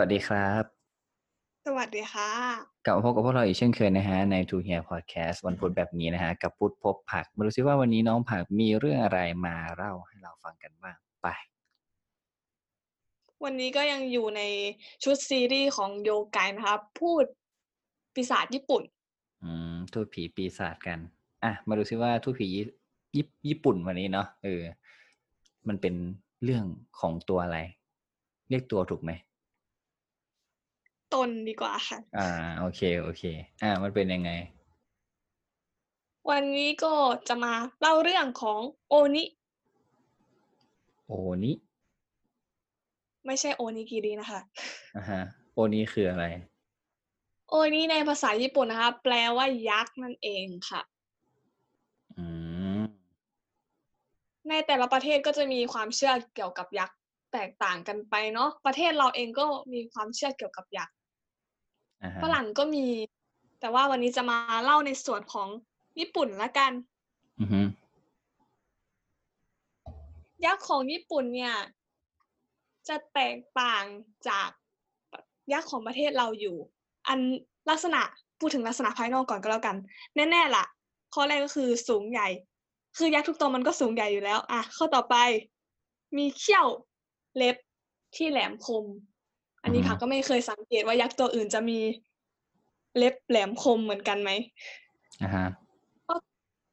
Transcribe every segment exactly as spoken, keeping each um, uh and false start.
สวัสดีครับสวัสดีค่ะกลับมาพบกับพวกเราอีกเช่นเคยนะฮะใน To Hear Podcast วันพุธแบบนี้นะฮะกับพุธพบผักมาดูซิว่าวันนี้น้องผักมีเรื่องอะไรมาเล่าให้เราฟังกันบ้างไปวันนี้ก็ยังอยู่ในชุดซีรีส์ของโยไกนะคะพูดปีศาจญี่ปุ่นอืมทูตผีปีศาจกันอ่ะมาดูซิว่าทูตผีญี่ปุ่นวันนี้เนาะเออมันเป็นเรื่องของตัวอะไรเรียกตัวถูกไหมตนดีกว่าค่ะอ่าโอเคโอเคอ่ามันเป็นยังไงวันนี้ก็จะมาเล่าเรื่องของโอนิโอนิไม่ใช่โอนิกิรินะคะอ่าฮะโอนิคืออะไรโอนิในภาษาญี่ปุ่นนะคะแปลว่ายักษ์นั่นเองค่ะอืมในแต่ละประเทศก็จะมีความเชื่อเกี่ยวกับยักษ์แตกต่างกันไปเนาะประเทศเราเองก็มีความเชื่อเกี่ยวกับยักษ์ฝรั่งก็มีแต่ว่าวันนี้จะมาเล่าในส่วนของญี่ปุ่นละกันอือฮึยักษ์ของญี่ปุ่นเนี่ยจะแตกต่างจากยักษ์ของประเทศเราอยู่อันลักษณะพูดถึงลักษณะภายนอกก่อนก็แล้วกันแน่ๆล่ะข้อแรกก็คือสูงใหญ่คือยักษ์ทุกตัวมันก็สูงใหญ่อยู่แล้วอ่ะข้อต่อไปมีเขี้ยวเล็บที่แหลมคมอันนี้ผักก็ไม่เคยสังเกตว่ายักษ์ตัวอื่นจะมีเล็บแหลมคมเหมือนกันไหมอ่าฮะ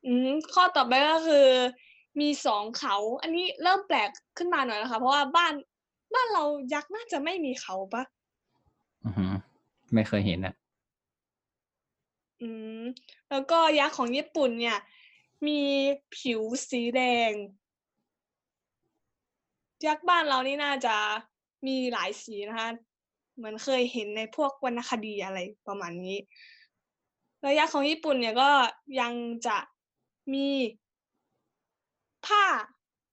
อืมข้อต่อไปก็คือมีสองเขาอันนี้เริ่มแปลกขึ้นมาหน่อยนะคะเพราะว่าบ้านบ้านเรายักษ์น่าจะไม่มีเขาปะอือฮึไม่เคยเห็นอ่ะอืมแล้วก็ยักษ์ของญี่ปุ่นเนี่ยมีผิวสีแดงยักษ์บ้านเรานี่น่าจะมีหลายสีนะคะเหมือนเคยเห็นในพวกวรรณคดีอะไรประมาณนี้แล้วยักษ์ของญี่ปุ่นเนี่ยก็ยังจะมีผ้า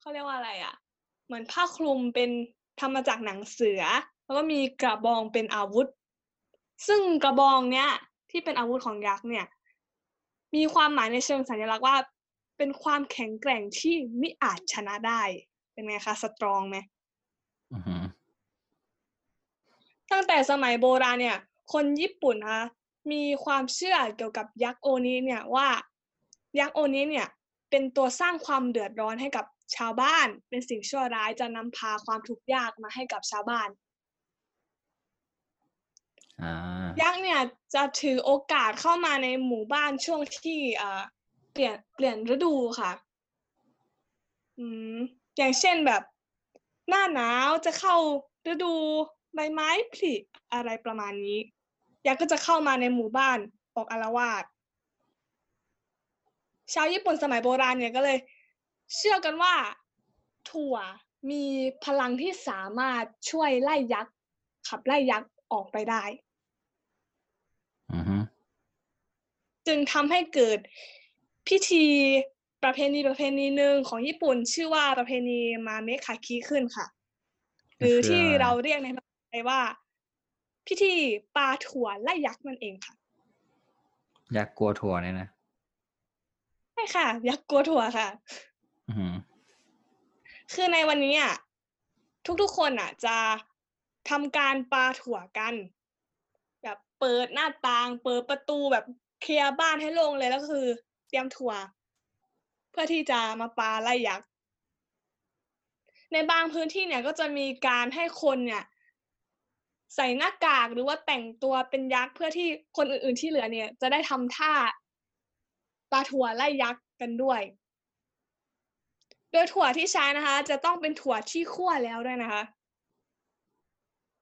เขาเรียกว่าอะไรอ่ะเหมือนผ้าคลุมเป็นทำมาจากหนังเสือแล้วก็มีกระบองเป็นอาวุธซึ่งกระบองเนี่ยที่เป็นอาวุธของยักษ์เนี่ยมีความหมายในเชิงสัญลักษณ์ว่าเป็นความแข็งแกร่งที่มิอาจชนะได้เป็นไงคะสตรองไหม uh-huh. ตั้งแต่สมัยโบราณเนี่ยคนญี่ปุ่นนะคะมีความเชื่อเกี่ยวกับยักษ์โอนิเนี่ยว่ายักษ์โอนิเนี่ยเป็นตัวสร้างความเดือดร้อนให้กับชาวบ้านเป็นสิ่งชั่วร้ายจะนำพาความทุกข์ยากมาให้กับชาวบ้าน uh-huh. ยักษ์เนี่ยจะถือโอกาสเข้ามาในหมู่บ้านช่วงที่เอ่อเปลี่ยนเปลี่ยนฤดูค่ะอืมอย่างเช่นแบบหน้าหนาวจะเข้าฤดูใบไม้ผลิอะไรประมาณนี้ยักษ์ก็จะเข้ามาในหมู่บ้านออกอาละวาดชาวญี่ปุ่นสมัยโบราณเนี่ยก็เลยเชื่อกันว่าถั่วมีพลังที่สามารถช่วยไล่ยักษ์ขับไล่ยักษ์ออกไปได้อือฮึจึงทำให้เกิดพิธีประเพณีประเพณีหนึ่งของญี่ปุ่นชื่อว่าประเพณีมาเมคาคิขึ้นค่ะหรือที่เราเรียกในภาษาไทยว่าพิธีปาถั่วไล่ยักษ์นั่นเองค่ะยักษ์กลัวถั่วเนี่ยนะใช่ค่ะยักษ์กลัวถั่วค่ะอือคือในวันนี้อ่ะทุกๆคนอ่ะจะทำการปาถั่วกันแบบเปิดหน้าต่างเปิดประตูแบบเคลียร์บ้านให้โล่งเลยแล้วก็คือเตรียมถั่วเพื่อที่จะมาปาไล่ยักษ์ในบางพื้นที่เนี่ยก็จะมีการให้คนเนี่ยใส่หน้ากากหรือว่าแต่งตัวเป็นยักษ์เพื่อที่คนอื่นๆที่เหลือเนี่ยจะได้ทำท่าปาถั่วไล่ยักษ์กันด้วยโดยถั่วที่ใช้นะคะจะต้องเป็นถั่วที่คั่วแล้วด้วยนะคะ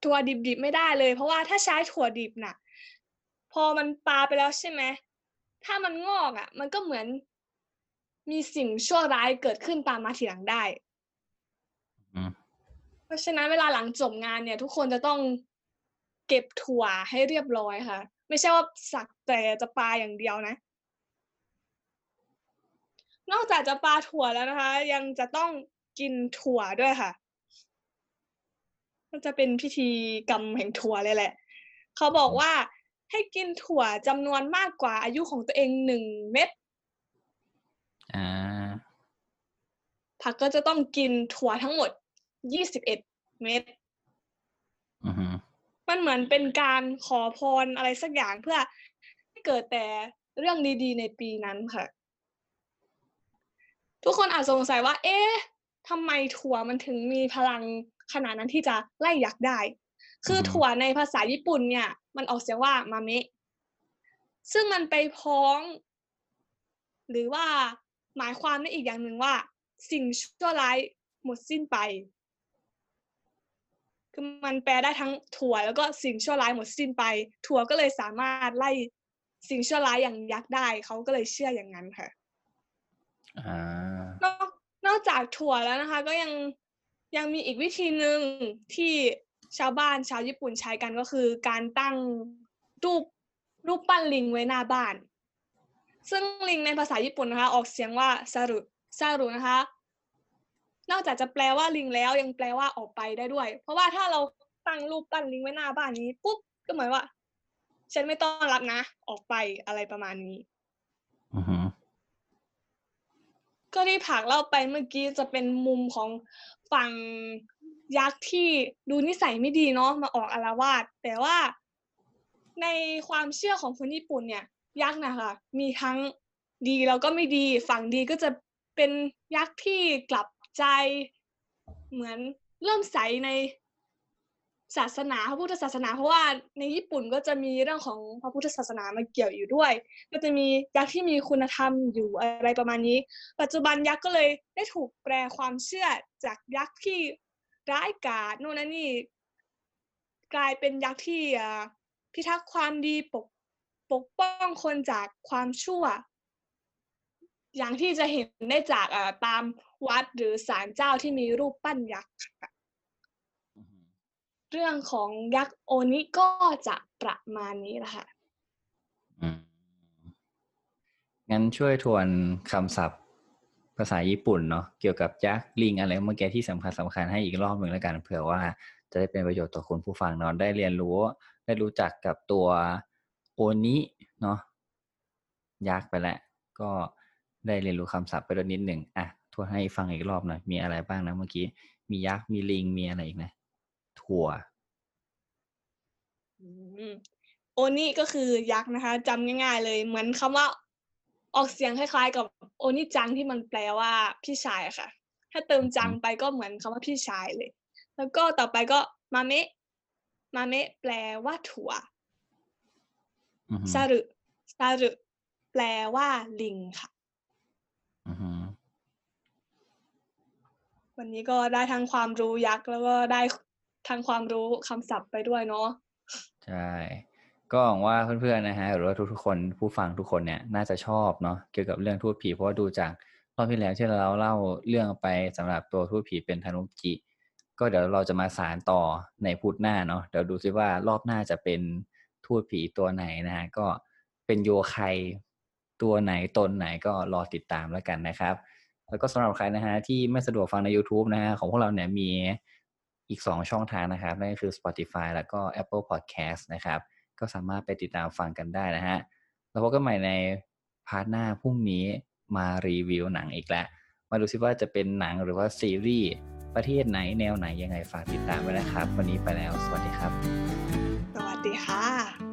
ถั่วดิบๆไม่ได้เลยเพราะว่าถ้าใช้ถั่วดิบน่ะพอมันปาไปแล้วใช่ไหมถ้ามันงอกอ่ะมันก็เหมือนมีสิ่งชั่วร้ายเกิดขึ้นตามมาทีหลังได้เพราะฉะนั้นเวลาหลังจบงานเนี่ยทุกคนจะต้องเก็บถั่วให้เรียบร้อยค่ะไม่ใช่ว่าสักแต่จะปาอย่างเดียวนะนอกจากจะปาถั่วแล้วนะคะยังจะต้องกินถั่วด้วยค่ะก็จะเป็นพิธีกรรมแห่งถั่วเลยแหละเขาบอกว่าให้กินถั่วจำนวนมากกว่าอายุของตัวเองหนึ่งเม็ดอ่าผักก็จะต้องกินถั่วทั้งหมดยี่สิบเอ็ดเม็ดอือฮึ มันเหมือนเป็นการขอพรอะไรสักอย่างเพื่อให้เกิดแต่เรื่องดีๆในปีนั้นค่ะทุกคนอาจสงสัยว่าเอ๊ะทำไมถั่วมันถึงมีพลังขนาดนั้นที่จะไล่ยักษ์ได้คือถั่วในภาษาญี่ปุ่นเนี่ยมันออกเสียงว่ามาเมะซึ่งมันไปพ้องหรือว่าหมายความได้อีกอย่างหนึ่งว่าสิ่งชั่วร้ายหมดสิ้นไปคือมันแปลได้ทั้งถั่วแล้วก็สิ่งชั่วร้ายหมดสิ้นไปถั่วก็เลยสามารถไล่สิ่งชั่วร้ายอย่างยักษ์ได้เขาก็เลยเชื่ออย่างนั้นค่ะอ่านอกนอกจากถั่วแล้วนะคะก็ยังยังมีอีกวิธีหนึ่งที่ชาวบ้านชาวญี่ปุ่นใช้กันก็คือการตั้งรูปรูปปั้นลิงไว้หน้าบ้านซึ่งลิงในภาษาญี่ปุ่นนะคะออกเสียงว่าซารุซารุนะคะนอกจากจะแปลว่าลิงแล้วยังแปลว่าออกไปได้ด้วยเพราะว่าถ้าเราตั้งรูปปั้นลิงไว้หน้าบ้านนี้ปุ๊บก็เหมือนว่าฉันไม่ต้อนรับนะออกไปอะไรประมาณนี้อือฮึก็ที่ผักเล่าไปเมื่อกี้จะเป็นมุมของฝั่งยักษ์ที่ดูนิสัยไม่ดีเนาะมาออกอาละวาดแต่ว่าในความเชื่อของคนญี่ปุ่นเนี่ยยักษ์นะคะมีทั้งดีแล้วก็ไม่ดีฝั่งดีก็จะเป็นยักษ์ที่กลับใจเหมือนเริ่มใสในศาสนาพระพุทธศาสนาเพราะว่าในญี่ปุ่นก็จะมีเรื่องของพระพุทธศาสนามาเกี่ยวอยู่ด้วยก็จะมียักษ์ที่มีคุณธรรมอยู่อะไรประมาณนี้ปัจจุบันยักษ์ก็เลยได้ถูกแปลความเชื่อจากยักษ์ที่ร้ายกาจโน่นนั่นนี่กลายเป็นยักษ์ที่พิทักษ์ความดีปกปกป้องคนจากความชั่วอย่างที่จะเห็นได้จากตามวัดหรือศาลเจ้าที่มีรูปปั้นยักษ์เรื่องของยักษ์โอนิก็จะประมาณนี้ละค่ะงั้นช่วยทวนคำศัพท์ภาษาญี่ปุ่นเนาะเกี่ยวกับยักษ์ลิงอะไรเมื่อกี้ที่สำคัญสำคัญให้อีกรอบหนึ่งแล้วกันเผื่อว่าจะได้เป็นประโยชน์ต่อคุณผู้ฟังเนาะได้เรียนรู้ได้รู้จักกับตัวโอนิเนาะยักษ์ไปแล้วก็ได้เรียนรู้คำศัพท์ไปด้วยนิดหนึ่งอ่ะทวนให้ฟังอีกรอบหน่อยมีอะไรบ้างนะเมื่อกี้มียักษ์มีลิงมีอะไรอีกนะถั่วโอนิก็คือยักษ์นะคะจำง่ายๆเลยเหมือนคำว่าออกเสียงคล้ายๆกับโอนิจังที่มันแปลว่าพี่ชายค่ะถ้าเติมจังไปก็เหมือนคำว่าพี่ชายเลยแล้วก็ต่อไปก็มาเมะมาเมะแปลว่าถั่วซารุซารุแปลว่าลิงค่ะวันนี้ก็ได้ทั้งความรู้ยักษ์แล้วก็ได้ทั้งความรู้คำศัพท์ไปด้วยเนาะใช่ก็หวังว่าเพื่อนๆนะฮะหรือว่าทุกๆคนผู้ฟังทุกคนเนี่ยน่าจะชอบเนาะเกี่ยวกับเรื่องทูตผีเพราะว่าดูจากรอบที่แล้วที่เราเล่าเรื่องไปสำหรับตัวทูตผีเป็นทานุกิก็เดี๋ยวเราจะมาสานต่อในพูดหน้าเนาะเดี๋ยวดูซิว่ารอบหน้าจะเป็นทูตผีตัวไหนนะฮะก็เป็นโยไคตัวไหนตนไหนก็รอติดตามแล้วกันนะครับแล้วก็สำหรับใครนะฮะที่ไม่สะดวกฟังใน YouTube นะฮะของพวกเราเนี่ยมีอีกสองช่องทางนะครับนั่นก็คือ Spotify แล้วก็ Apple Podcast นะครับก็สามารถไปติดตามฟังกันได้นะฮะแล้วพบกันใหม่ในพาร์ทหน้าพรุ่งนี้มารีวิวหนังอีกแล้วมาดูซิว่าจะเป็นหนังหรือว่าซีรีส์ประเทศไหนแนวไหนยังไงฝากติดตามไว้นะครับวันนี้ไปแล้วสวัสดีครับสวัสดีค่ะ